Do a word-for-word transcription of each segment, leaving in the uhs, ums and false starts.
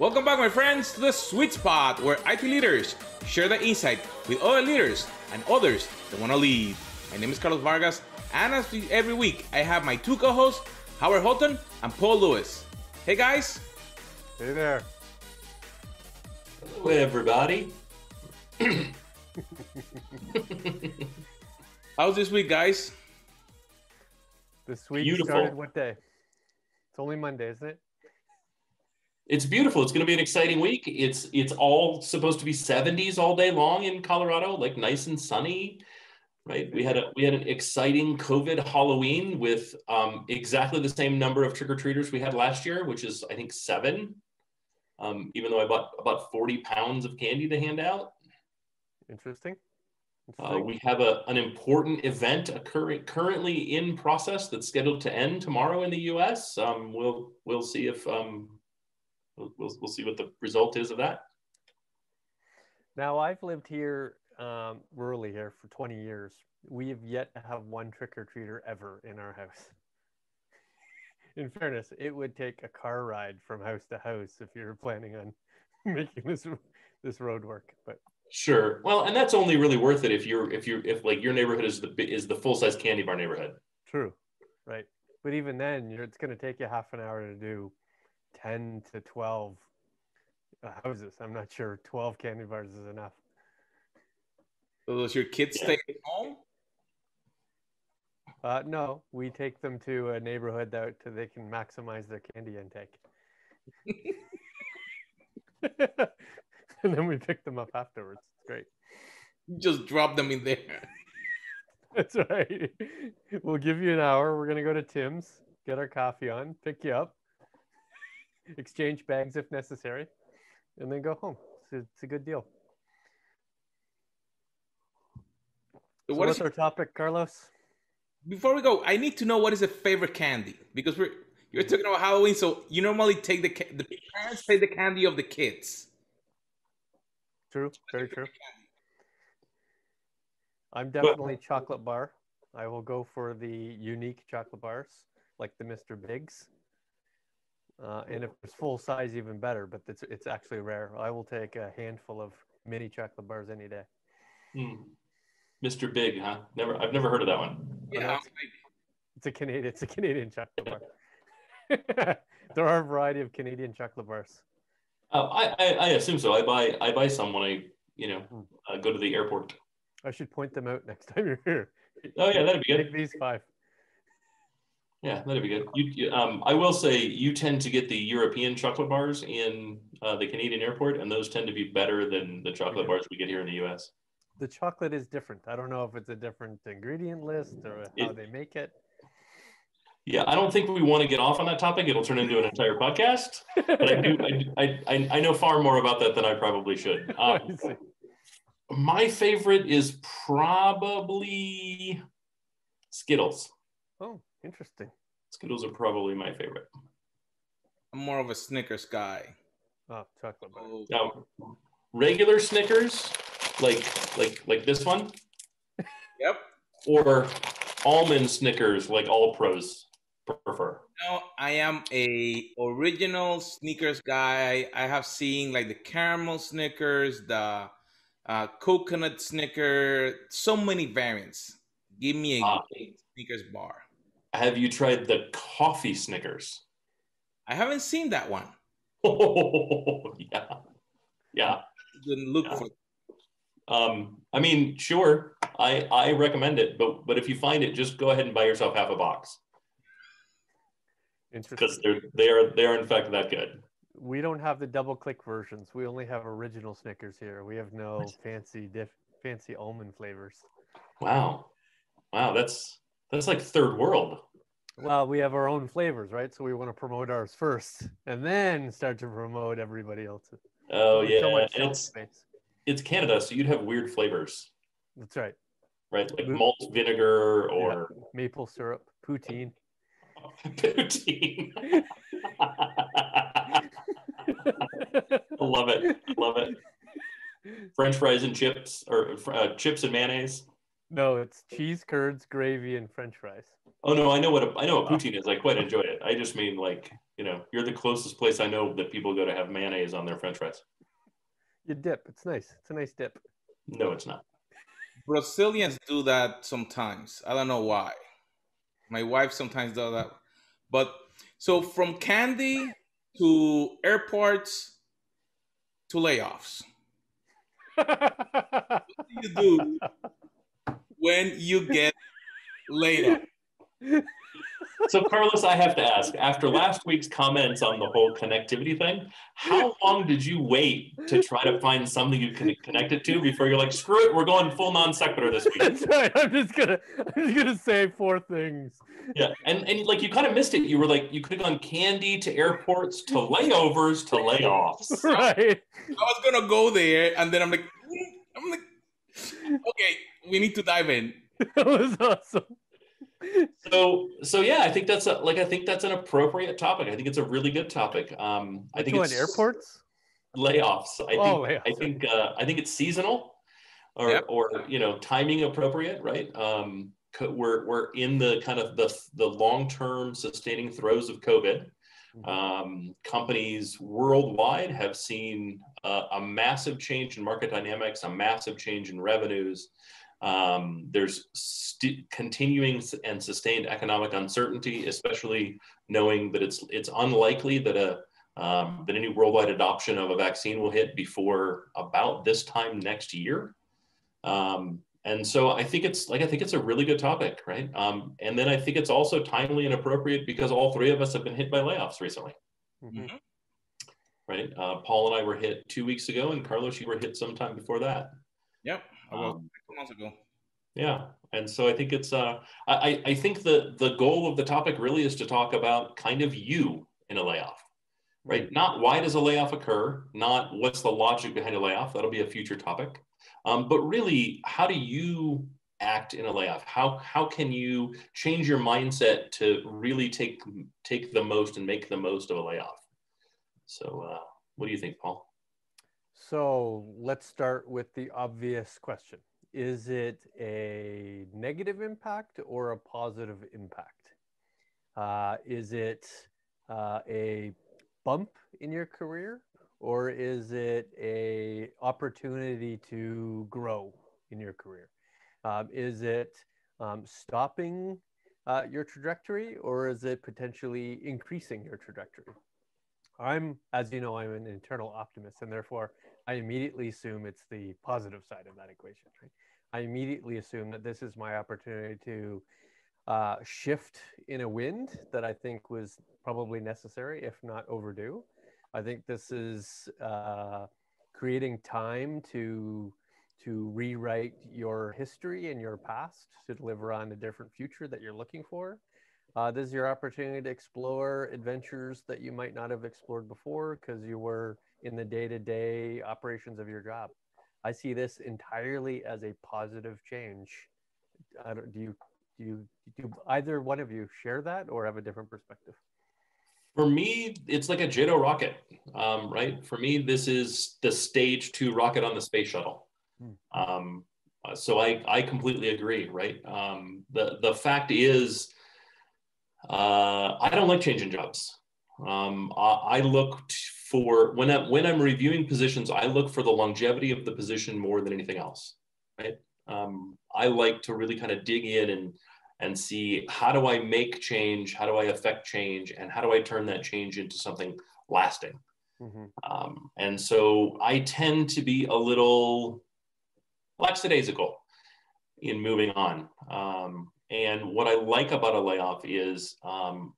Welcome back, my friends, to The Sweet Spot, where I T leaders share the insight with other leaders and others that want to lead. My name is Carlos Vargas, and as every week, I have my two co-hosts, Howard Houghton and Paul Lewis. Hey, guys. Hey there. Hello, everybody. How's this week, guys? This week beautiful. Started what day? It's only Monday, isn't it? It's beautiful. It's going to be an exciting week. It's it's all supposed to be seventies all day long in Colorado, like nice and sunny, right? We had a we had an exciting COVID Halloween with um, exactly the same number of trick-or-treaters we had last year, which is, I think, seven, um, even though I bought about forty pounds of candy to hand out. Interesting. Interesting. Uh, we have a, an important event occurring currently in process that's scheduled to end tomorrow in the U S. Um, we'll we'll see if... Um, We'll, we'll, we'll see what the result is of that. Now, I've lived here, um, rurally here, for twenty years. We have yet to have one trick-or-treater ever in our house. In fairness, it would take a car ride from house to house if you're planning on making this this road work. But sure, well, and that's only really worth it if you're if you if like your neighborhood is the is the full-size candy bar neighborhood. True, right? But even then, you're, it's going to take you half an hour to do ten to twelve houses. I'm not sure twelve candy bars is enough. So does your kids yeah. stay at home? Uh, no, we take them to a neighborhood that so they can maximize their candy intake. And then we pick them up afterwards. It's great. You just drop them in there. That's right. We'll give you an hour. We're going to go to Tim's, get our coffee on, pick you up, exchange bags if necessary, and then go home. So it's a good deal. So what is our topic, Carlos? Before we go, I need to know what is a favorite candy, because we're you're talking about Halloween, so you normally take the the parents take the candy of the kids. True, very true. I'm definitely chocolate bar. I will go for the unique chocolate bars, like the Mister Bigs. Uh, and if it's full size, even better, but it's, it's actually rare. I will take a handful of mini chocolate bars any day. Mm. Mister Big, huh? Never, I've never heard of that one. Yeah, it's, it's a Canadian, it's a Canadian chocolate bar. There are a variety of Canadian chocolate bars. Uh, I, I, I assume so. I buy, I buy some when I, you know, mm. uh, go to the airport. I should point them out next time you're here. Oh yeah, that'd be good. Take these five. Yeah, that'd be good. You, you, um, I will say you tend to get the European chocolate bars in uh, the Canadian airport, and those tend to be better than the chocolate bars we get here in the U S. The chocolate is different. I don't know if it's a different ingredient list or how it, they make it. Yeah, I don't think we want to get off on that topic. It'll turn into an entire podcast. But I do. I, I, I know far more about that than I probably should. Um, my favorite is probably Skittles. Oh. Interesting. Skittles are probably my favorite. I'm more of a Snickers guy. Oh, chocolate bar. Now, regular Snickers, like like like this one. Yep. Or almond Snickers, like all pros prefer. No, I am a original Snickers guy. I have seen like the caramel Snickers, the uh, coconut Snicker, so many variants. Give me a uh, Snickers bar. Have you tried the coffee Snickers? I haven't seen that one. Oh, yeah. Yeah. Didn't look yeah. for it. Um, I mean, sure, I, I recommend it, but but if you find it, just go ahead and buy yourself half a box. Interesting. Because they're, they're, they're, in fact, that good. We don't have the double-click versions. We only have original Snickers here. We have no what? fancy diff, fancy almond flavors. Wow. Wow, that's... That's like third world. Well, we have our own flavors, right? So we want to promote ours first and then start to promote everybody else's. Oh, yeah. So much it's, space. It's Canada, so you'd have weird flavors. That's right. Right? Like Mo malt vinegar or... Yeah. Maple syrup. Poutine. Poutine. I love it. I love it. French fries and chips or uh, chips and mayonnaise. No, it's cheese, curds, gravy, and French fries. Oh no, I know what a, I know what poutine is. I quite enjoy it. I just mean like you know, you're the closest place I know that people go to have mayonnaise on their French fries. You dip. It's nice. It's a nice dip. No, it's not. Brazilians do that sometimes. I don't know why. My wife sometimes does that. But so from candy to airports to layoffs. What do you do when you get laid off? So, Carlos, I have to ask, after last week's comments on the whole connectivity thing, how long did you wait to try to find something you can connect it to before you're like, screw it, we're going full non sequitur this week? That's right. I'm just gonna, I'm just gonna say four things. Yeah, and and like you kind of missed it. You were like, you could have gone candy to airports to layovers to layoffs. Right. I was gonna go there, and then I'm like, I'm like, okay, we need to dive in. That was awesome. So, so yeah, I think that's a, like, I think that's an appropriate topic. I think it's a really good topic. Um, I think it's airports, layoffs. I think, oh, layoffs. I think, uh, I think it's seasonal, or, yep. or, you know, timing appropriate, right? Um, we're, we're in the kind of the, the long-term sustaining throes of COVID. Um, companies worldwide have seen uh, a massive change in market dynamics, a massive change in revenues. Um, there's st- continuing and sustained economic uncertainty, especially knowing that it's it's unlikely that a um, that any worldwide adoption of a vaccine will hit before about this time next year. Um, and so I think it's like I think it's a really good topic, right? Um, and then I think it's also timely and appropriate because all three of us have been hit by layoffs recently, mm-hmm. right? Uh, Paul and I were hit two weeks ago, and Carlos, you were hit sometime before that. Yep. Um, months ago. Yeah, and so I think it's uh I, I think the the goal of the topic really is to talk about kind of you in a layoff, right? Not why does a layoff occur, not what's the logic behind a layoff, that'll be a future topic, um, but really how do you act in a layoff? How how can you change your mindset to really take take the most and make the most of a layoff? So uh, what do you think, Paul? So let's start with the obvious question. Is it a negative impact or a positive impact? Uh, is it uh, a bump in your career, or is it a opportunity to grow in your career? Um, is it um, stopping uh, your trajectory, or is it potentially increasing your trajectory? I'm, as you know, I'm an internal optimist, and therefore I immediately assume it's the positive side of that equation, right? I immediately assume that this is my opportunity to uh, shift in a wind that I think was probably necessary, if not overdue. I think this is uh, creating time to, to rewrite your history and your past to deliver on a different future that you're looking for. Uh, this is your opportunity to explore adventures that you might not have explored before because you were in the day-to-day operations of your job. I see this entirely as a positive change. I don't, do you, do you, do either one of you share that or have a different perspective? For me, it's like a JATO rocket, um, right? For me, this is the stage two rocket on the space shuttle. Hmm. Um, so I, I completely agree, right? Um, the, the fact is, Uh, I don't like changing jobs. Um, I, I look for, when, I, when I'm reviewing positions, I look for the longevity of the position more than anything else, right? Um, I like to really kind of dig in and, and see how do I make change, how do I affect change, and how do I turn that change into something lasting? Mm-hmm. Um, and so I tend to be a little lackadaisical in moving on. Um, And what I like about a layoff is um,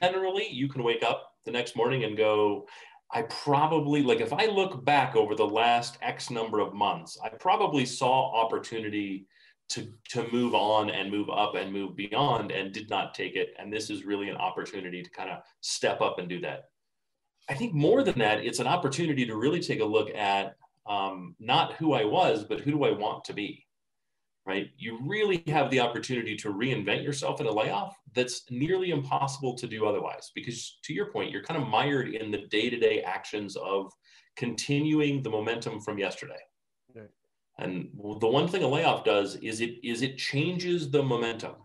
generally you can wake up the next morning and go, I probably, like if I look back over the last X number of months, I probably saw opportunity to, to move on and move up and move beyond and did not take it. And this is really an opportunity to kind of step up and do that. I think more than that, it's an opportunity to really take a look at um, not who I was, but who do I want to be? Right? You really have the opportunity to reinvent yourself in a layoff that's nearly impossible to do otherwise, because to your point, you're kind of mired in the day-to-day actions of continuing the momentum from yesterday. Right. And the one thing a layoff does is it is it changes the momentum,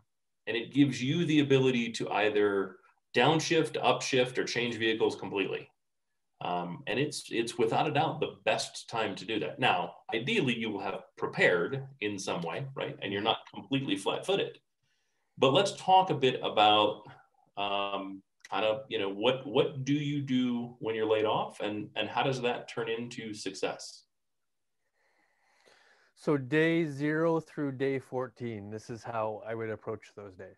and it gives you the ability to either downshift, upshift, or change vehicles completely. Um, and it's, it's without a doubt the best time to do that. Now, ideally, you will have prepared in some way, right? And you're not completely flat-footed. But let's talk a bit about um, kind of, you know, what, what do you do when you're laid off, and, and how does that turn into success? So day zero through day fourteen, this is how I would approach those days.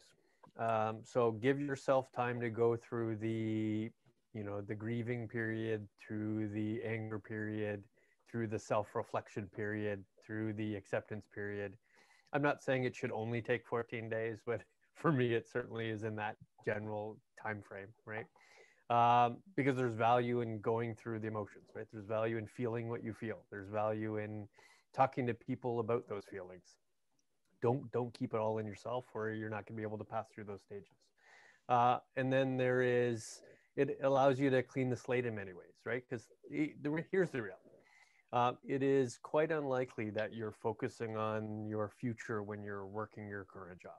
Um, so give yourself time to go through the, you know, the grieving period, through the anger period, through the self-reflection period, through the acceptance period. I'm not saying it should only take fourteen days, but for me, it certainly is in that general time frame, right? Um, because there's value in going through the emotions, right? There's value in feeling what you feel. There's value in talking to people about those feelings. Don't, don't keep it all in yourself, or you're not gonna be able to pass through those stages. Uh, and then there is, it allows you to clean the slate in many ways, right? Because here's the reality. Uh, it is quite unlikely that you're focusing on your future when you're working your current job.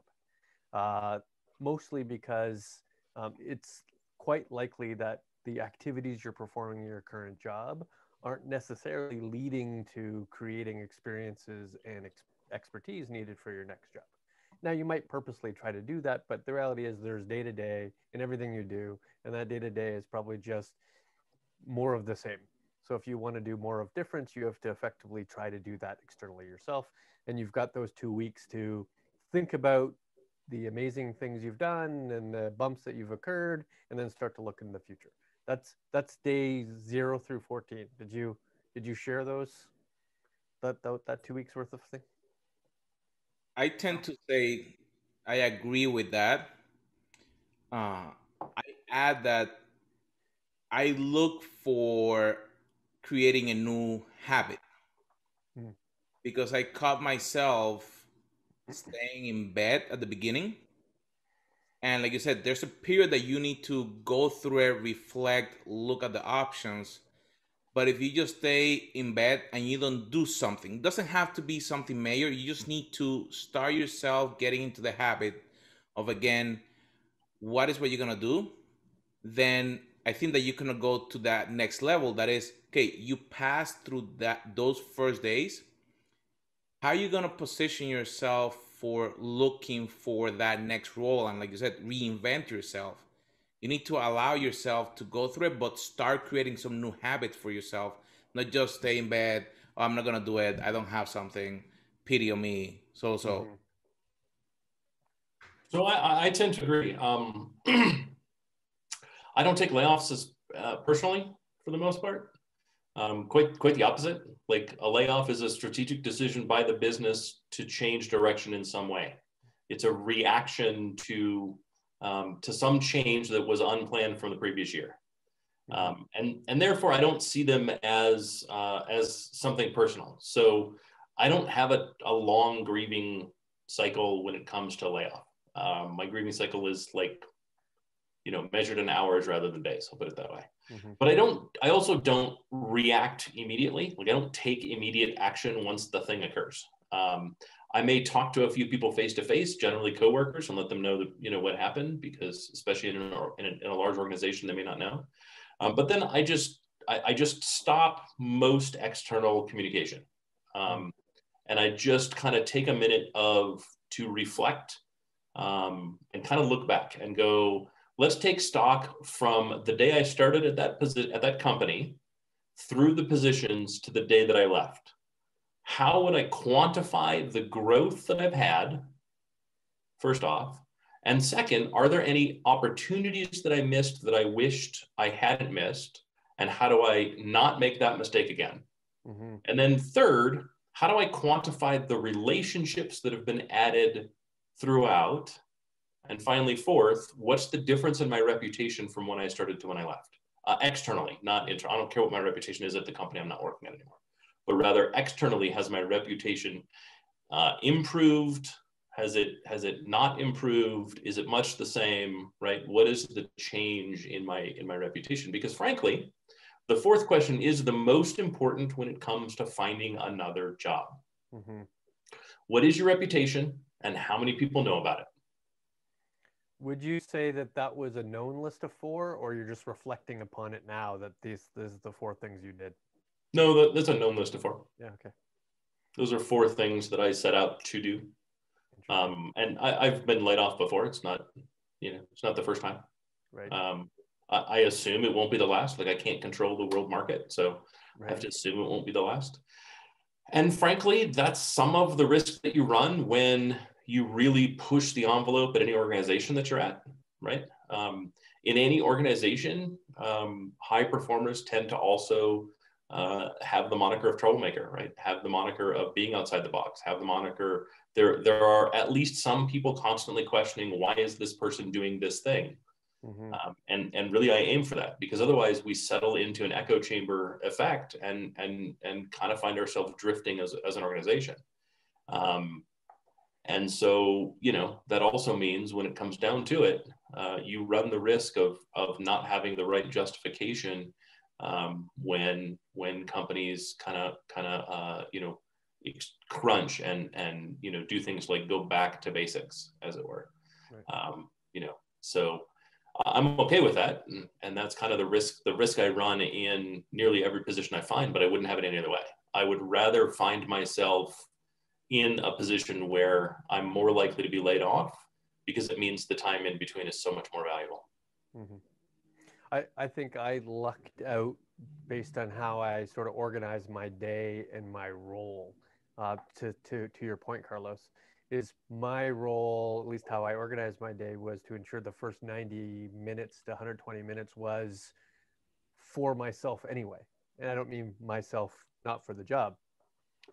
Uh, mostly because um, it's quite likely that the activities you're performing in your current job aren't necessarily leading to creating experiences and ex expertise needed for your next job. Now, you might purposely try to do that, but the reality is there's day-to-day in everything you do, and that day-to-day is probably just more of the same. So if you want to do more of difference, you have to effectively try to do that externally yourself. And you've got those two weeks to think about the amazing things you've done and the bumps that you've occurred, and then start to look in the future. That's, that's day zero through fourteen. Did you, did you share those, that, that, that two weeks worth of thing? I tend to say, I agree with that. Uh, I add that I look for creating a new habit, mm. because I caught myself staying in bed at the beginning. And like you said, there's a period that you need to go through it, reflect, look at the options. But if you just stay in bed and you don't do something, it doesn't have to be something major. You just need to start yourself getting into the habit of, again, what is what you're going to do? Then I think that you can go to that next level. That is, okay, you pass through that those first days. How are you going to position yourself for looking for that next role? And like you said, reinvent yourself. You need to allow yourself to go through it, but start creating some new habits for yourself. Not just stay in bed. Oh, I'm not going to do it. I don't have something. Pity on me. So, so. Mm-hmm. So I, I tend to agree. Um, I don't take layoffs as uh, personally for the most part. Um, quite, quite the opposite. Like, a layoff is a strategic decision by the business to change direction in some way. It's a reaction to um, to some change that was unplanned from the previous year, um, and and therefore I don't see them as uh, as something personal. So I don't have a, a long grieving cycle when it comes to layoff. Um, my grieving cycle is, like, you know, measured in hours rather than days. I'll put it that way. Mm-hmm. But I don't, I also don't react immediately. Like, I don't take immediate action once the thing occurs. Um, I may talk to a few people face-to-face, generally coworkers, and let them know that, you know, what happened, because especially in, an, in, a, in a large organization, they may not know. Um, but then I just, I, I just stop most external communication. Um, and I just kind of take a minute of, to reflect um, and kind of look back and go, let's take stock from the day I started at that position, at that company, through the positions to the day that I left. How would I quantify the growth that I've had, first off? And second, are there any opportunities that I missed that I wished I hadn't missed? And how do I not make that mistake again? Mm-hmm. And then third, how do I quantify the relationships that have been added throughout? And finally, fourth, what's the difference in my reputation from when I started to when I left? Uh, externally, not internal. I don't care what my reputation is at the company I'm not working at anymore. But rather, externally, has my reputation uh, improved? Has it, has it not improved? Is it much the same, right? What is the change in my, in my reputation? Because frankly, the fourth question is the most important when it comes to finding another job. Mm-hmm. What is your reputation, and how many people know about it? Would you say that that was a known list of four, or you're just reflecting upon it now that these, these are the four things you did? No, that's a known list of four. Yeah, okay. Those are four things that I set out to do. Um, and I, I've been laid off before. It's not, you know, it's not the first time. Right. Um, I, I assume it won't be the last. Like, I can't control the world market. So right. I have to assume it won't be the last. And frankly, that's some of the risk that you run when you really push the envelope at any organization that you're at, right? Um, in any organization, um, high performers tend to also uh, have the moniker of troublemaker, right? Have the moniker of being outside the box, have the moniker. There, there are at least some people constantly questioning, why is this person doing this thing? Mm-hmm. um, and, and really I aim for that, because otherwise we settle into an echo chamber effect and, and, and kind of find ourselves drifting as, as an organization. Um, and so, you know, that also means when it comes down to it, uh, you run the risk of, of not having the right justification um, when, when companies kind of, kind of, uh, you know, crunch and, and, you know, do things like go back to basics, as it were. Right. Um, you know, so I'm okay with that. And, and that's kind of the risk, the risk I run in nearly every position I find, but I wouldn't have it any other way. I would rather find myself in a position where I'm more likely to be laid off, because it means the time in between is so much more valuable. Mm-hmm. I, I think I lucked out based on how I sort of organized my day and my role. Uh, to, to, to your point, Carlos, is my role, at least how I organized my day, was to ensure the first ninety minutes to one hundred twenty minutes was for myself anyway. And I don't mean myself not for the job.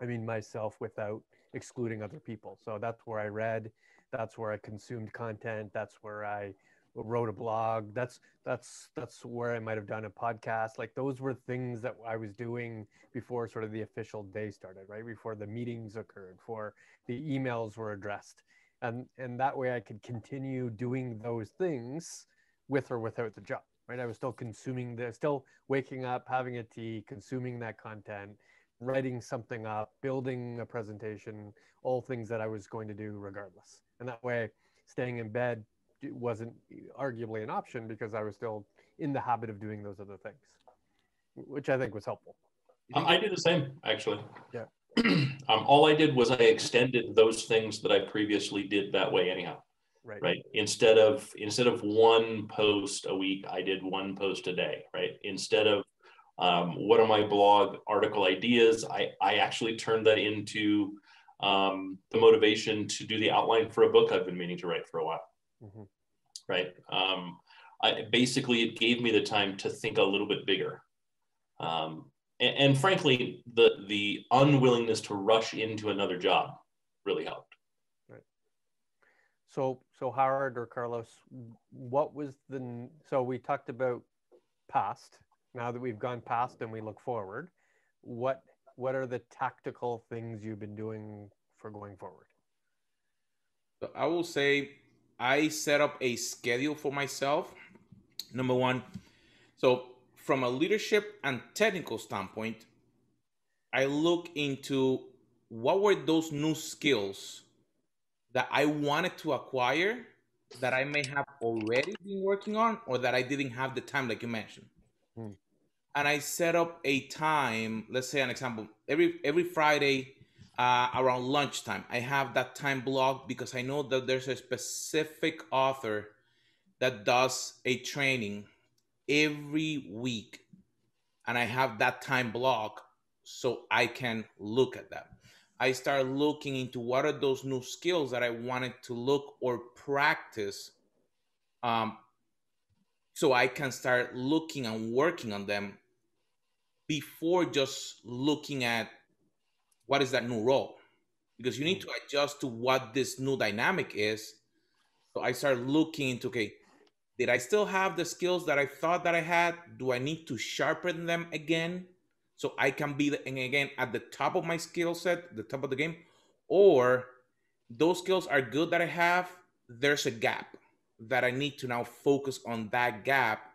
I mean myself without excluding other people. So that's where I read, that's where I consumed content, that's where I wrote a blog, that's that's that's where I might have done a podcast. Like, those were things that I was doing before sort of the official day started, right? Before the meetings occurred, before the emails were addressed, and and that way I could continue doing those things with or without the job, right? I was still consuming the, still waking up, having a tea, consuming that content, writing something up, building a presentation, all things that I was going to do regardless. And that way, staying in bed it wasn't arguably an option, because I was still in the habit of doing those other things, which I think was helpful. Um, I did the same, actually. Yeah. um, all I did was I extended those things that I previously did that way anyhow. Right. Right. Instead of, instead of one post a week, I did one post a day, right? Instead of um, what are my blog article ideas, I, I actually turned that into um, the motivation to do the outline for a book I've been meaning to write for a while. Mm-hmm. Right. Um, I, basically, it gave me the time to think a little bit bigger. Um, and, and frankly, the the unwillingness to rush into another job really helped. Right. So, so Howard or Carlos, what was the, so we talked about past, now that we've gone past and we look forward, what, what are the tactical things you've been doing for going forward? So I will say, I set up a schedule for myself, number one. So from a leadership and technical standpoint, I look into what were those new skills that I wanted to acquire that I may have already been working on, or that I didn't have the time, like you mentioned. Hmm. And I set up a time, let's say an example, every, every Friday, Uh, around lunchtime, I have that time blocked, because I know that there's a specific author that does a training every week, and I have that time block so I can look at that. I start looking into what are those new skills that I wanted to look or practice, um, so I can start looking and working on them before just looking at what is that new role? Because you need to adjust to what this new dynamic is. So I started looking into, okay, did I still have the skills that I thought that I had? Do I need to sharpen them again so I can be the, and again at the top of my skill set, the top of the game? Or those skills are good that I have, there's a gap that I need to now focus on that gap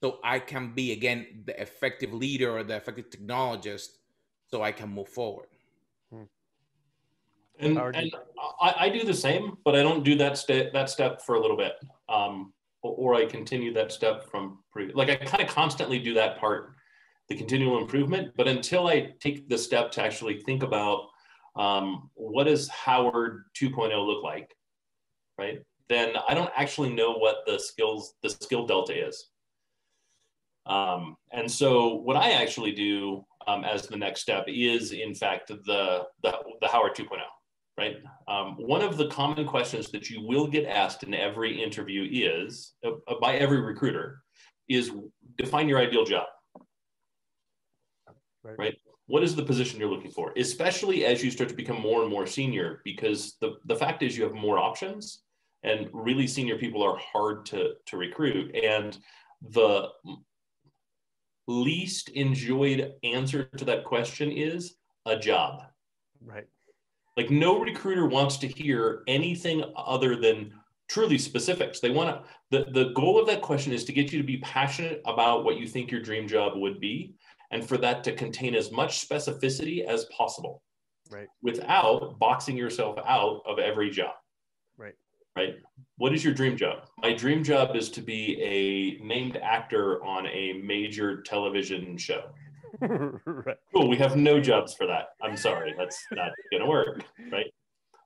so I can be, again, the effective leader or the effective technologist, so I can move forward. And, and I, I do the same, but I don't do that step that step for a little bit, um, or, or I continue that step from pre like I kind of constantly do that part, the continual improvement. But until I take the step to actually think about um, what does Howard two point oh look like, right? Then I don't actually know what the skills the skill delta is. Um, and so what I actually do um, as the next step is, in fact, the the, the Howard two point oh. Right. Um, one of the common questions that you will get asked in every interview is, uh, by every recruiter, is define your ideal job. Right. Right. What is the position you're looking for, especially as you start to become more and more senior, because the, the fact is you have more options and really senior people are hard to, to recruit. And the least enjoyed answer to that question is a job. Right. Like no recruiter wants to hear anything other than truly specifics. They want to, the, the goal of that question is to get you to be passionate about what you think your dream job would be, and for that to contain as much specificity as possible, right? Without boxing yourself out of every job, right? Right. What is your dream job? My dream job is to be a named actor on a major television show. Right. Cool. We have no jobs for that. I'm sorry, that's not gonna work, right?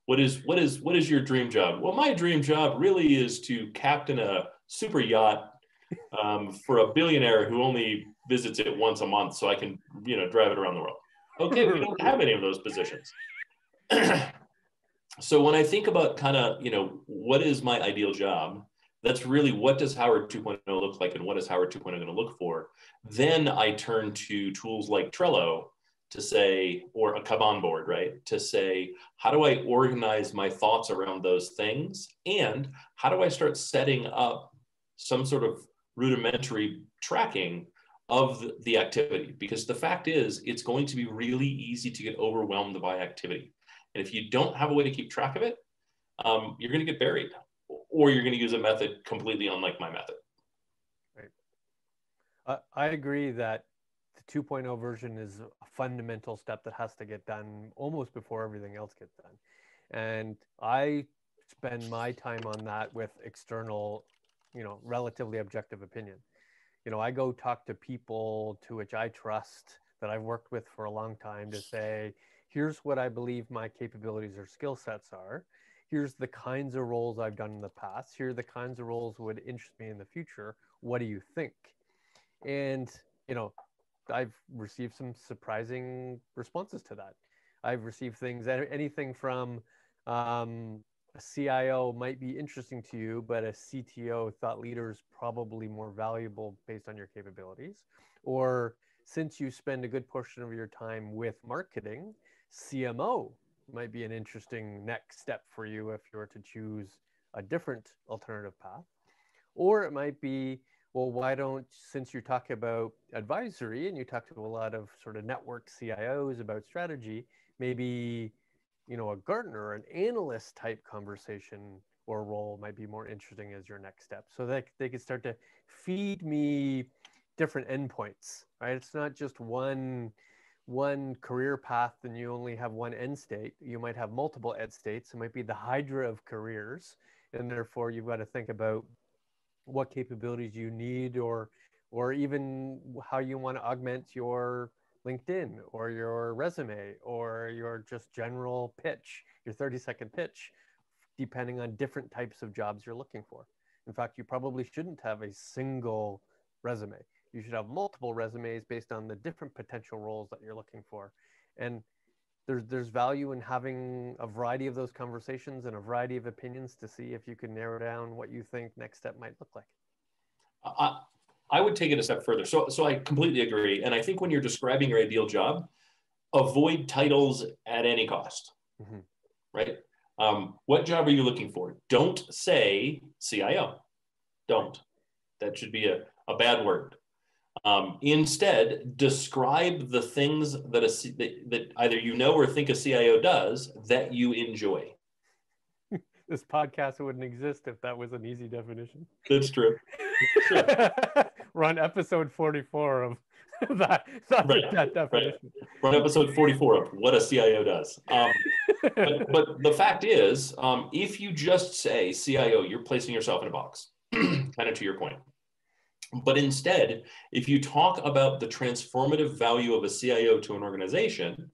What is what is what is your dream job? Well, my dream job really is to captain a super yacht um, for a billionaire who only visits it once a month, so I can you know drive it around the world. Okay, we don't have any of those positions. So when I think about kind of you know what is my ideal job, that's really what does Howard two point oh look like and what is Howard two point oh going to look for? Then I turn to tools like Trello to say, or a Kanban board, right? To say, how do I organize my thoughts around those things? And how do I start setting up some sort of rudimentary tracking of the activity? Because the fact is, it's going to be really easy to get overwhelmed by activity. And if you don't have a way to keep track of it, um, you're going to get buried. Or you're going to use a method completely unlike my method. Right. Uh, I agree that the two point oh version is a fundamental step that has to get done almost before everything else gets done. And I spend my time on that with external, you know, relatively objective opinion. You know, I go talk to people to which I trust that I've worked with for a long time to say, here's what I believe my capabilities or skill sets are. Here's the kinds of roles I've done in the past. Here are the kinds of roles would interest me in the future. What do you think? And, you know, I've received some surprising responses to that. I've received things, anything from um, a C I O might be interesting to you, but a C T O thought leader is probably more valuable based on your capabilities. Or since you spend a good portion of your time with marketing, C M O might be an interesting next step for you if you were to choose a different alternative path. Or it might be, well, why don't, since you talk about advisory and you talk to a lot of sort of network C I Os about strategy, maybe, you know, a Gartner or an analyst type conversation or role might be more interesting as your next step. So that they could start to feed me different endpoints, right? It's not just one one career path and you only have one end state. You might have multiple end states. It might be the hydra of careers, and therefore you've got to think about what capabilities you need, or or even how you want to augment your LinkedIn or your resume or your just general pitch, your thirty second pitch, depending on different types of jobs you're looking for. In fact, you probably shouldn't have a single resume. You should have multiple resumes based on the different potential roles that you're looking for. And there's, there's value in having a variety of those conversations and a variety of opinions to see if you can narrow down what you think next step might look like. I, I would take it a step further. So, so I completely agree. And I think when you're describing your ideal job, avoid titles at any cost, mm-hmm. right? Um, what job are you looking for? Don't say C I O. Don't. That should be a, a bad word. Um, instead, describe the things that, a C that, that either you know or think a C I O does that you enjoy. This podcast wouldn't exist if that was an easy definition. That's true. That's true. We're on episode forty-four of that, that, right. that definition. Right. We're on episode forty-four of what a C I O does. Um, but, but the fact is, um, if you just say C I O, you're placing yourself in a box, kind of to your point. But instead, if you talk about the transformative value of a C I O to an organization,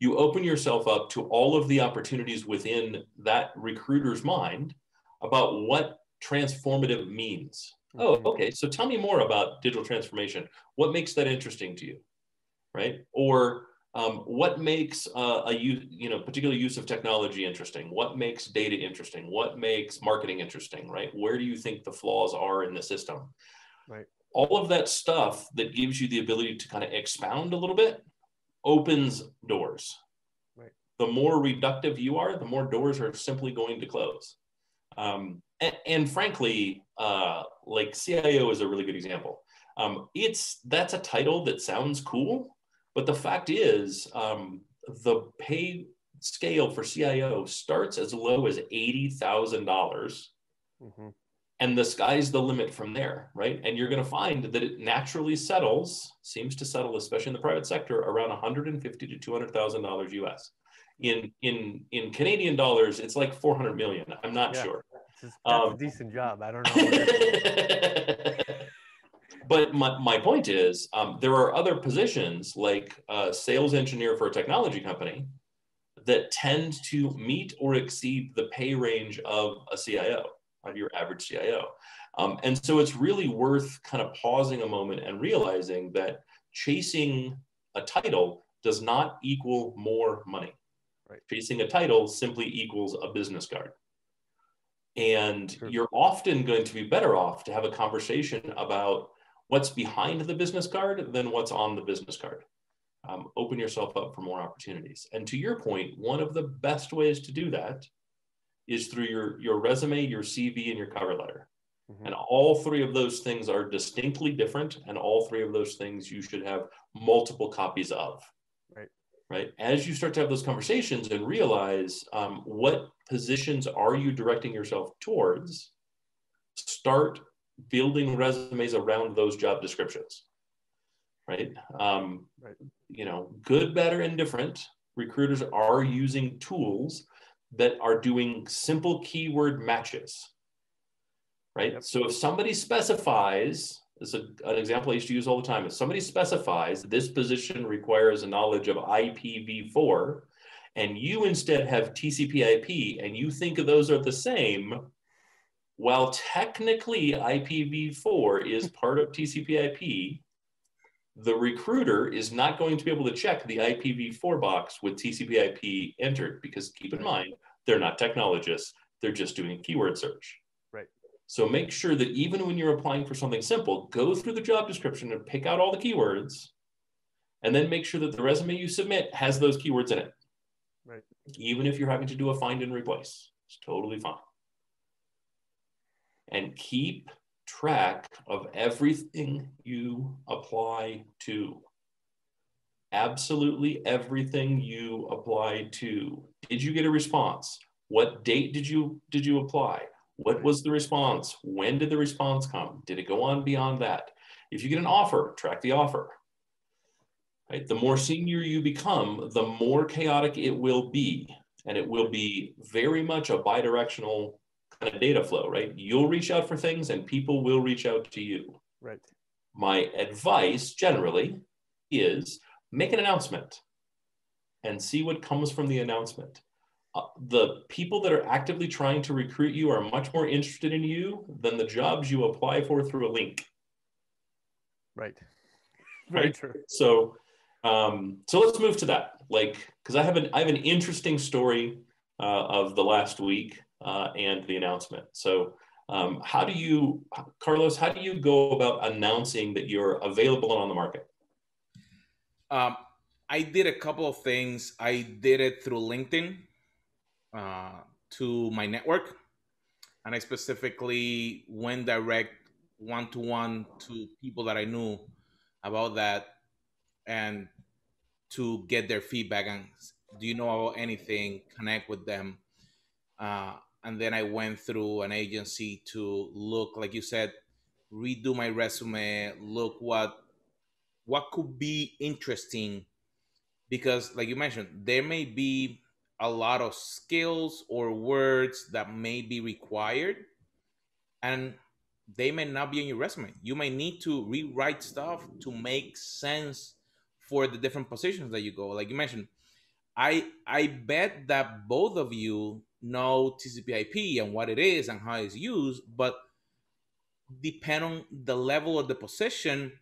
you open yourself up to all of the opportunities within that recruiter's mind about what transformative means. Oh, okay, so tell me more about digital transformation. What makes that interesting to you, right? Or um, what makes uh, a you know particular use of technology interesting? What makes data interesting? What makes marketing interesting, right? Where do you think the flaws are in the system? Right. All of that stuff that gives you the ability to kind of expound a little bit opens doors. Right. The more reductive you are, the more doors are simply going to close. Um, and, and frankly, uh, like C I O is a really good example. Um, it's that's a title that sounds cool, but the fact is um, the pay scale for C I O starts as low as eighty thousand dollars. Mm-hmm. And the sky's the limit from there, right? And you're going to find that it naturally settles, seems to settle, especially in the private sector, around one hundred fifty thousand to two hundred thousand dollars U S. In in in Canadian dollars, it's like four hundred million. I'm not yeah, sure. That's, that's um, a decent job. I don't know. But my, my point is, um, there are other positions like a sales engineer for a technology company that tend to meet or exceed the pay range of a C I O. Of your average C I O. Um, and so it's really worth kind of pausing a moment and realizing that chasing a title does not equal more money. Right. Chasing a title simply equals a business card. And sure. You're often going to be better off to have a conversation about what's behind the business card than what's on the business card. Um, open yourself up for more opportunities. And to your point, one of the best ways to do that is through your, your resume, your C V, and your cover letter. Mm-hmm. And all three of those things are distinctly different, and all three of those things you should have multiple copies of. Right. Right. As you start to have those conversations and realize um, what positions are you directing yourself towards, start building resumes around those job descriptions. Right. Um, right. You know, good, bad, or indifferent, recruiters are using tools that are doing simple keyword matches, right? Yep. So if somebody specifies, this is a, an example I used to use all the time, if somebody specifies this position requires a knowledge of I P v four, and you instead have T C P I P, and you think of those are the same, while technically I P v four is part of T C P I P, the recruiter is not going to be able to check the I P v four box with T C P I P entered, because keep in mind, they're not technologists. They're just doing a keyword search. Right. So make sure that even when you're applying for something simple, go through the job description and pick out all the keywords, and then make sure that the resume you submit has those keywords in it. Right. Even if you're having to do a find and replace, it's totally fine. And keep track of everything you apply to. Absolutely everything you apply to. Did you get a response? What date did you did you apply? What was the response? When did the response come? Did it go on beyond that? If you get an offer, track the offer. Right? The more senior you become, the more chaotic it will be. And it will be very much a bidirectional kind of data flow, right? You'll reach out for things and people will reach out to you. Right. My advice generally is make an announcement and see what comes from the announcement. Uh, the people that are actively trying to recruit you are much more interested in you than the jobs you apply for through a link. Right. Very right? true. So, um, so let's move to that. Like, because I have an I have an interesting story uh, of the last week. Uh, and the announcement. So um, how do you, Carlos, how do you go about announcing that you're available and on the market? Um, I did a couple of things. I did it through LinkedIn uh, to my network. And I specifically went direct one-to-one to people that I knew about that and to get their feedback. And do you know about anything? Connect with them. Uh, And then I went through an agency to look, like you said, redo my resume, look what what could be interesting, because like you mentioned, there may be a lot of skills or words that may be required and they may not be on your resume. You may need to rewrite stuff to make sense for the different positions that you go. Like you mentioned, I I bet that both of you know T C P I P and what it is and how it's used, but depend on the level of the position,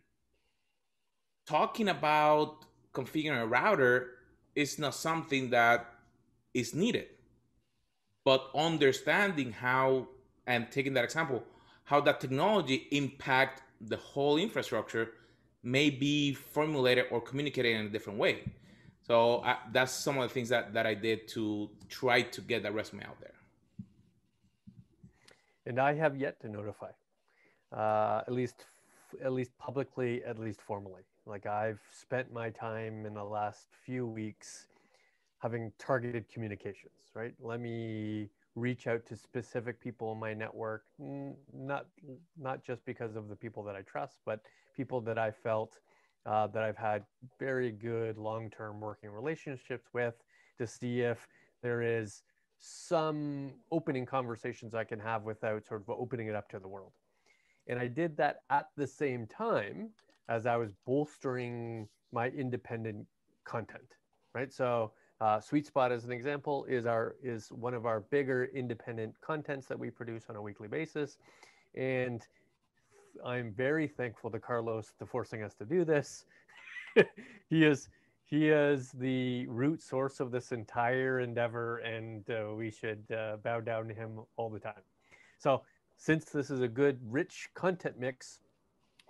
talking about configuring a router is not something that is needed. But understanding how, and taking that example, how that technology impacts the whole infrastructure may be formulated or communicated in a different way. So I, that's some of the things that, that I did to try to get that resume out there. And I have yet to notify, uh, at least at least publicly, at least formally. Like, I've spent my time in the last few weeks having targeted communications, right? Let me reach out to specific people in my network, not not just because of the people that I trust, but people that I felt uh, that I've had very good long-term working relationships with, to see if there is some opening conversations I can have without sort of opening it up to the world. And I did that at the same time as I was bolstering my independent content, right? So Uh, Sweet Spot, as an example, is our is one of our bigger independent contents that we produce on a weekly basis, and I'm very thankful to Carlos for forcing us to do this. he is he is the root source of this entire endeavor, and uh, we should uh, bow down to him all the time. So, since this is a good, rich content mix,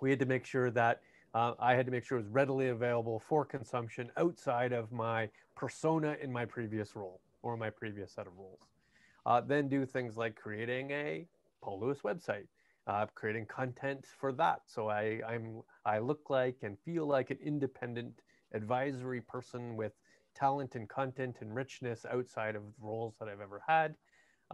we had to make sure that. Uh, I had to make sure it was readily available for consumption outside of my persona in my previous role or my previous set of roles. Uh, then do things like creating a Paul Lewis website, uh, creating content for that. So I, I'm, I look like and feel like an independent advisory person with talent and content and richness outside of the roles that I've ever had.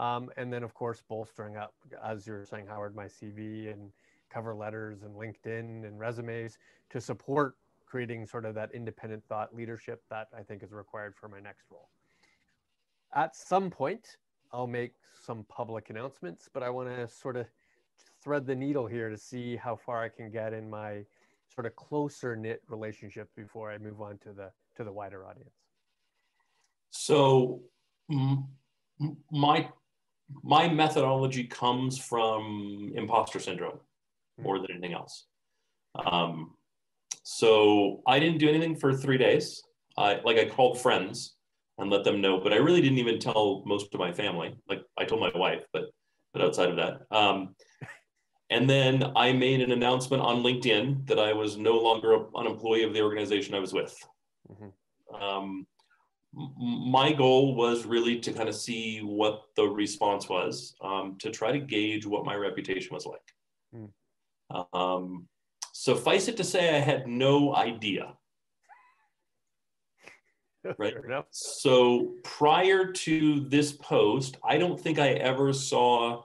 Um, and then, of course, bolstering up, as you're saying, Howard, my C V and cover letters and LinkedIn and resumes to support creating sort of that independent thought leadership that I think is required for my next role. At some point, I'll make some public announcements, but I want to sort of thread the needle here to see how far I can get in my sort of closer knit relationship before I move on to the, to the wider audience. So my, my methodology comes from imposter syndrome. More than anything else. Um, so I didn't do anything for three days. I, like I called friends and let them know, but I really didn't even tell most of my family. Like I told my wife, but, but outside of that. Um, and then I made an announcement on LinkedIn that I was no longer an employee of the organization I was with. Mm-hmm. um, my goal was really to kind of see what the response was, um, to try to gauge what my reputation was like. Mm. Um, suffice it to say, I had no idea, right? So prior to this post, I don't think I ever saw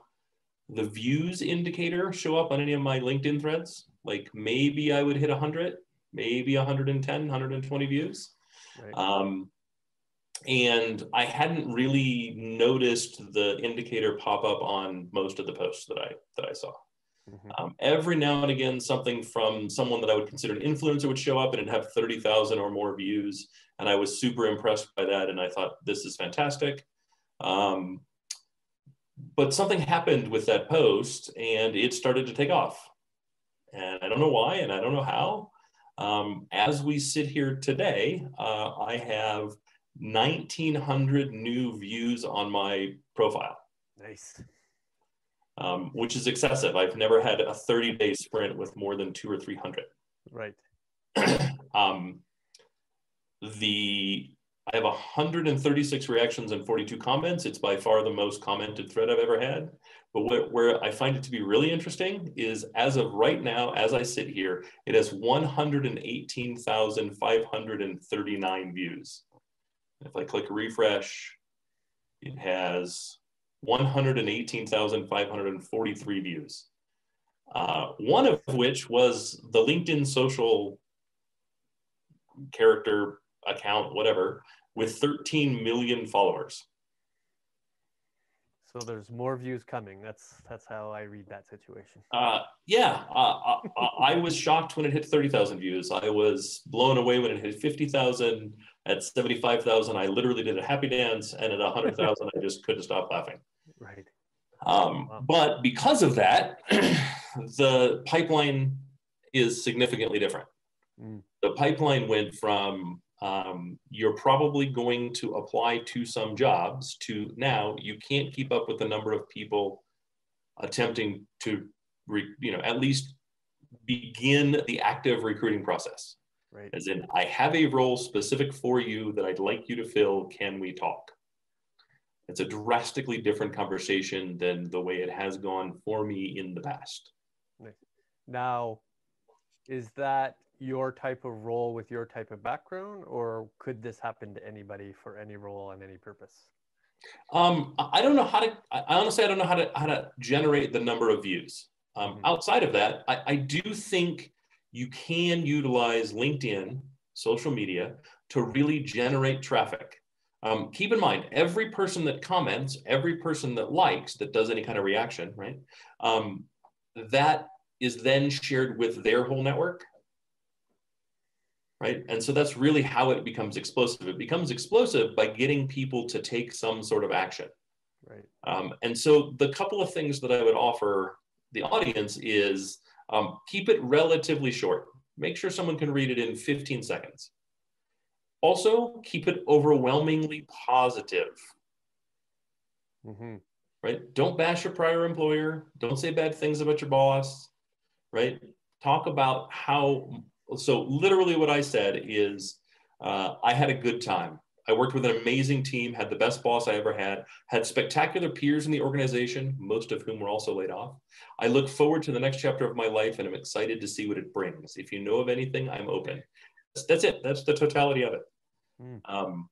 the views indicator show up on any of my LinkedIn threads. Like maybe I would hit a hundred, maybe a hundred ten, a hundred twenty views. Right. Um, and I hadn't really noticed the indicator pop up on most of the posts that I, that I saw. Mm-hmm. Um, every now and again, something from someone that I would consider an influencer would show up and it'd have thirty thousand or more views. And I was super impressed by that. And I thought, this is fantastic. Um, but something happened with that post and it started to take off. And I don't know why, and I don't know how. Um, as we sit here today, uh, I have nineteen hundred new views on my profile. Nice. Um, which is excessive. I've never had a thirty-day sprint with more than two or three hundred. Right. um, the I have one hundred thirty-six reactions and forty-two comments. It's by far the most commented thread I've ever had. But what, where I find it to be really interesting is, as of right now, as I sit here, it has one hundred eighteen thousand five hundred thirty-nine views. If I click refresh, it has one hundred eighteen thousand five hundred forty-three views, uh, one of which was the LinkedIn social character account, whatever, with thirteen million followers. So there's more views coming. That's that's how I read that situation. Uh, yeah, uh, I, I was shocked when it hit thirty thousand views. I was blown away when it hit fifty thousand. At seventy-five thousand, I literally did a happy dance, and at one hundred thousand, I just couldn't stop laughing. Right. Um, wow. But because of that, the pipeline is significantly different. Mm. The pipeline went from Um, you're probably going to apply to some jobs to now you can't keep up with the number of people attempting to, re, you know, at least begin the active recruiting process. Right. As in, I have a role specific for you that I'd like you to fill. Can we talk? It's a drastically different conversation than the way it has gone for me in the past. Now, is that your type of role with your type of background, or could this happen to anybody for any role and any purpose? Um, I don't know how to, I honestly, I don't know how to, how to generate the number of views. Um, mm-hmm. Outside of that, I, I do think you can utilize LinkedIn, social media, to really generate traffic. Um, keep in mind, every person that comments, every person that likes, that does any kind of reaction, right? Um, that is then shared with their whole network. Right? And so that's really how it becomes explosive. It becomes explosive by getting people to take some sort of action. Right. Um, and so the couple of things that I would offer the audience is um, keep it relatively short. Make sure someone can read it in fifteen seconds. Also, keep it overwhelmingly positive. Mm-hmm. Right? Don't bash your prior employer. Don't say bad things about your boss. Right? Talk about how... So literally what I said is uh, I had a good time. I worked with an amazing team, had the best boss I ever had, had spectacular peers in the organization, most of whom were also laid off. I look forward to the next chapter of my life and I'm excited to see what it brings. If you know of anything, I'm open. That's, that's it. That's the totality of it. Mm. Um,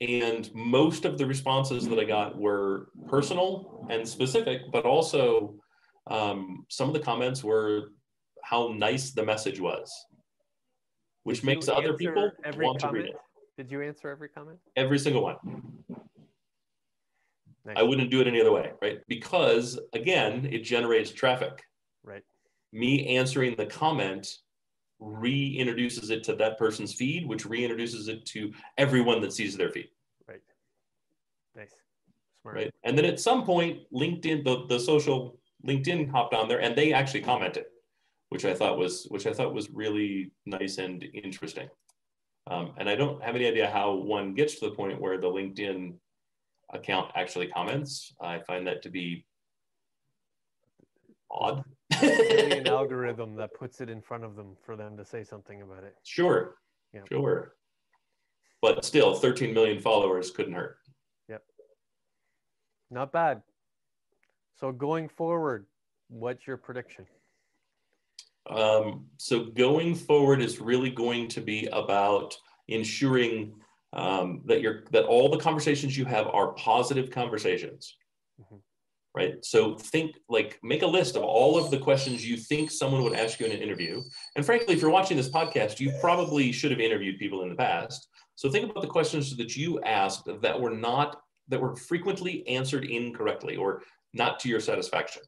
and most of the responses that I got were personal and specific, but also um, some of the comments were how nice the message was, which makes other people want to read it. Did you answer every comment? Every single one. Nice. I wouldn't do it any other way, right? Because again, it generates traffic. Right. Me answering the comment reintroduces it to that person's feed, which reintroduces it to everyone that sees their feed. Right. Nice. Smart. Right. And then at some point, LinkedIn, the, the social LinkedIn hopped on there and they actually commented, which I thought was which I thought was really nice and interesting. Um, and I don't have any idea how one gets to the point where the LinkedIn account actually comments. I find that to be odd. It's an algorithm that puts it in front of them for them to say something about it. Sure, yeah. Sure. But still, thirteen million followers couldn't hurt. Yep, not bad. So going forward, what's your prediction? Um, so going forward is really going to be about ensuring um, that you're, that all the conversations you have are positive conversations, mm-hmm. right? So think like, make a list of all of the questions you think someone would ask you in an interview. And frankly, if you're watching this podcast, you probably should have interviewed people in the past. So think about the questions that you asked that were not, that were frequently answered incorrectly or not to your satisfaction.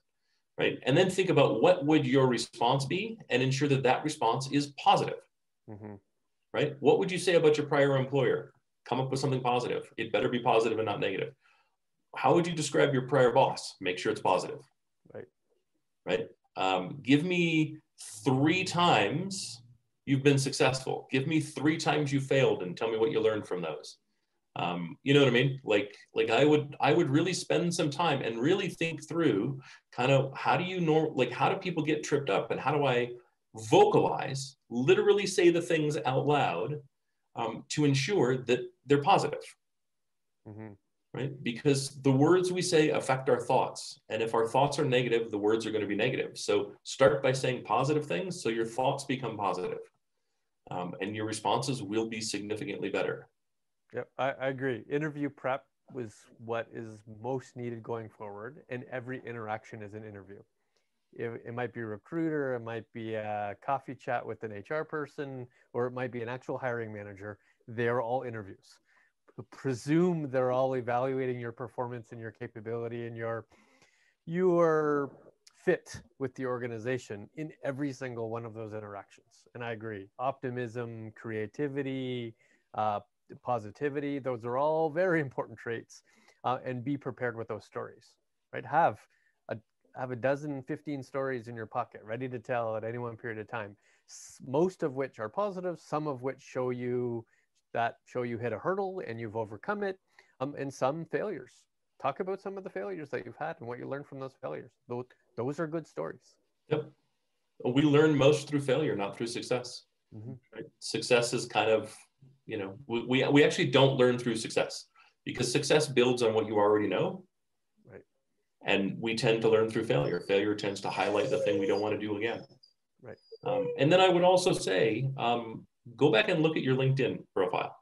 Right? And then think about what would your response be and ensure that that response is positive, mm-hmm. right? What would you say about your prior employer? Come up with something positive. It better be positive and not negative. How would you describe your prior boss? Make sure it's positive, right? Right. Um, give me three times you've been successful. Give me three times you failed and tell me what you learned from those. Um, you know what I mean? Like, like I would, I would really spend some time and really think through kind of how do you norm, like, how do people get tripped up and how do I vocalize, literally say the things out loud um, to ensure that they're positive, mm-hmm. right? Because the words we say affect our thoughts. And if our thoughts are negative, the words are going to be negative. So start by saying positive things. So your thoughts become positive, um, and your responses will be significantly better. Yep, I, I agree. Interview prep was what is most needed going forward, and every interaction is an interview. It, it might be a recruiter, it might be a coffee chat with an H R person, or it might be an actual hiring manager. They're all interviews. Presume they're all evaluating your performance and your capability and your, your fit with the organization in every single one of those interactions. And I agree, optimism, creativity, uh, positivity, those are all very important traits, uh, and be prepared with those stories, right? Have a, have a dozen, fifteen stories in your pocket, ready to tell at any one period of time, most of which are positive, some of which show you that show you hit a hurdle and you've overcome it, um, and some failures. Talk about some of the failures that you've had and what you learned from those failures. Those, those are good stories. Yep. We learn most through failure, not through success. Mm-hmm. Right? Success is kind of, you know, we, we, we actually don't learn through success because success builds on what you already know. Right. And we tend to learn through failure. Failure tends to highlight the thing we don't want to do again. Right. Um, and then I would also say, um, go back and look at your LinkedIn profile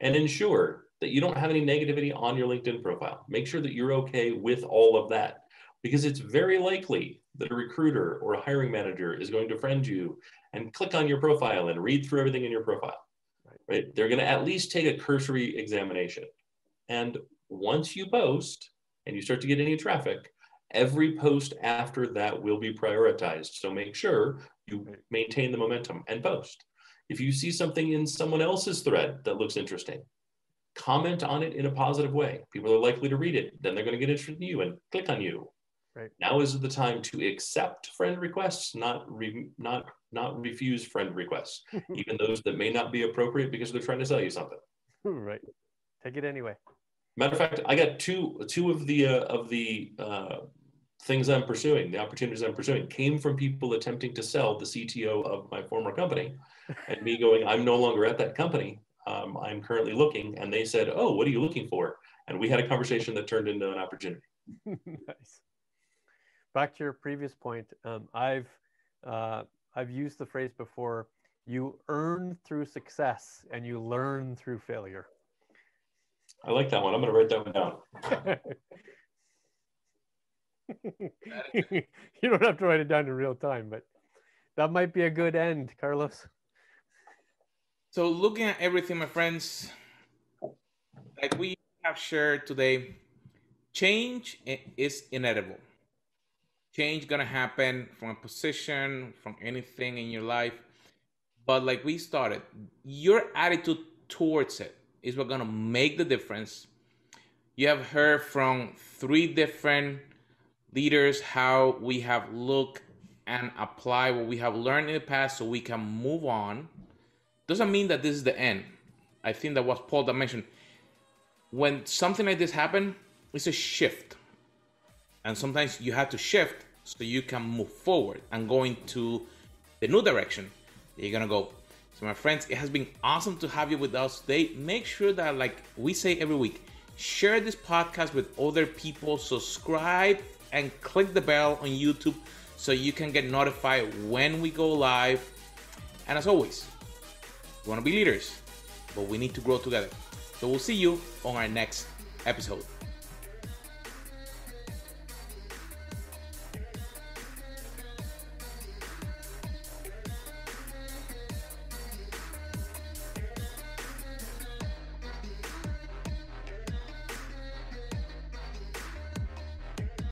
and ensure that you don't have any negativity on your LinkedIn profile. Make sure that you're okay with all of that, because it's very likely that a recruiter or a hiring manager is going to friend you and click on your profile and read through everything in your profile, right? They're gonna at least take a cursory examination. And once you post and you start to get any traffic, every post after that will be prioritized. So make sure you maintain the momentum and post. If you see something in someone else's thread that looks interesting, comment on it in a positive way. People are likely to read it. Then they're going to get interested in you and click on you. Right. Now is the time to accept friend requests, not re not not refuse friend requests, even those that may not be appropriate because they're trying to sell you something. Right. Take it anyway. Matter of fact, I got two two of the uh, of the uh, things I'm pursuing, the opportunities I'm pursuing, came from people attempting to sell the C T O of my former company, and me going, I'm no longer at that company. Um, I'm currently looking. And they said, oh, what are you looking for? And we had a conversation that turned into an opportunity. Nice. Back to your previous point. Um, I've, uh, I've used the phrase before, you earn through success and you learn through failure. I like that one. I'm going to write that one down. You don't have to write it down in real time, but that might be a good end, Carlos. So looking at everything, my friends, like we have shared today, change is inevitable. Change gonna happen from a position, from anything in your life. But like we started, your attitude towards it is what's gonna make the difference. You have heard from three different leaders how we have looked and applied what we have learned in the past so we can move on. Doesn't mean that this is the end. I think that was Paul that mentioned, when something like this happens, it's a shift. And sometimes you have to shift so you can move forward and go into the new direction that you're gonna go. So my friends, it has been awesome to have you with us today. Make sure that, like we say every week, share this podcast with other people, subscribe and click the bell on YouTube so you can get notified when we go live. And as always, we want to be leaders, but we need to grow together. So we'll see you on our next episode.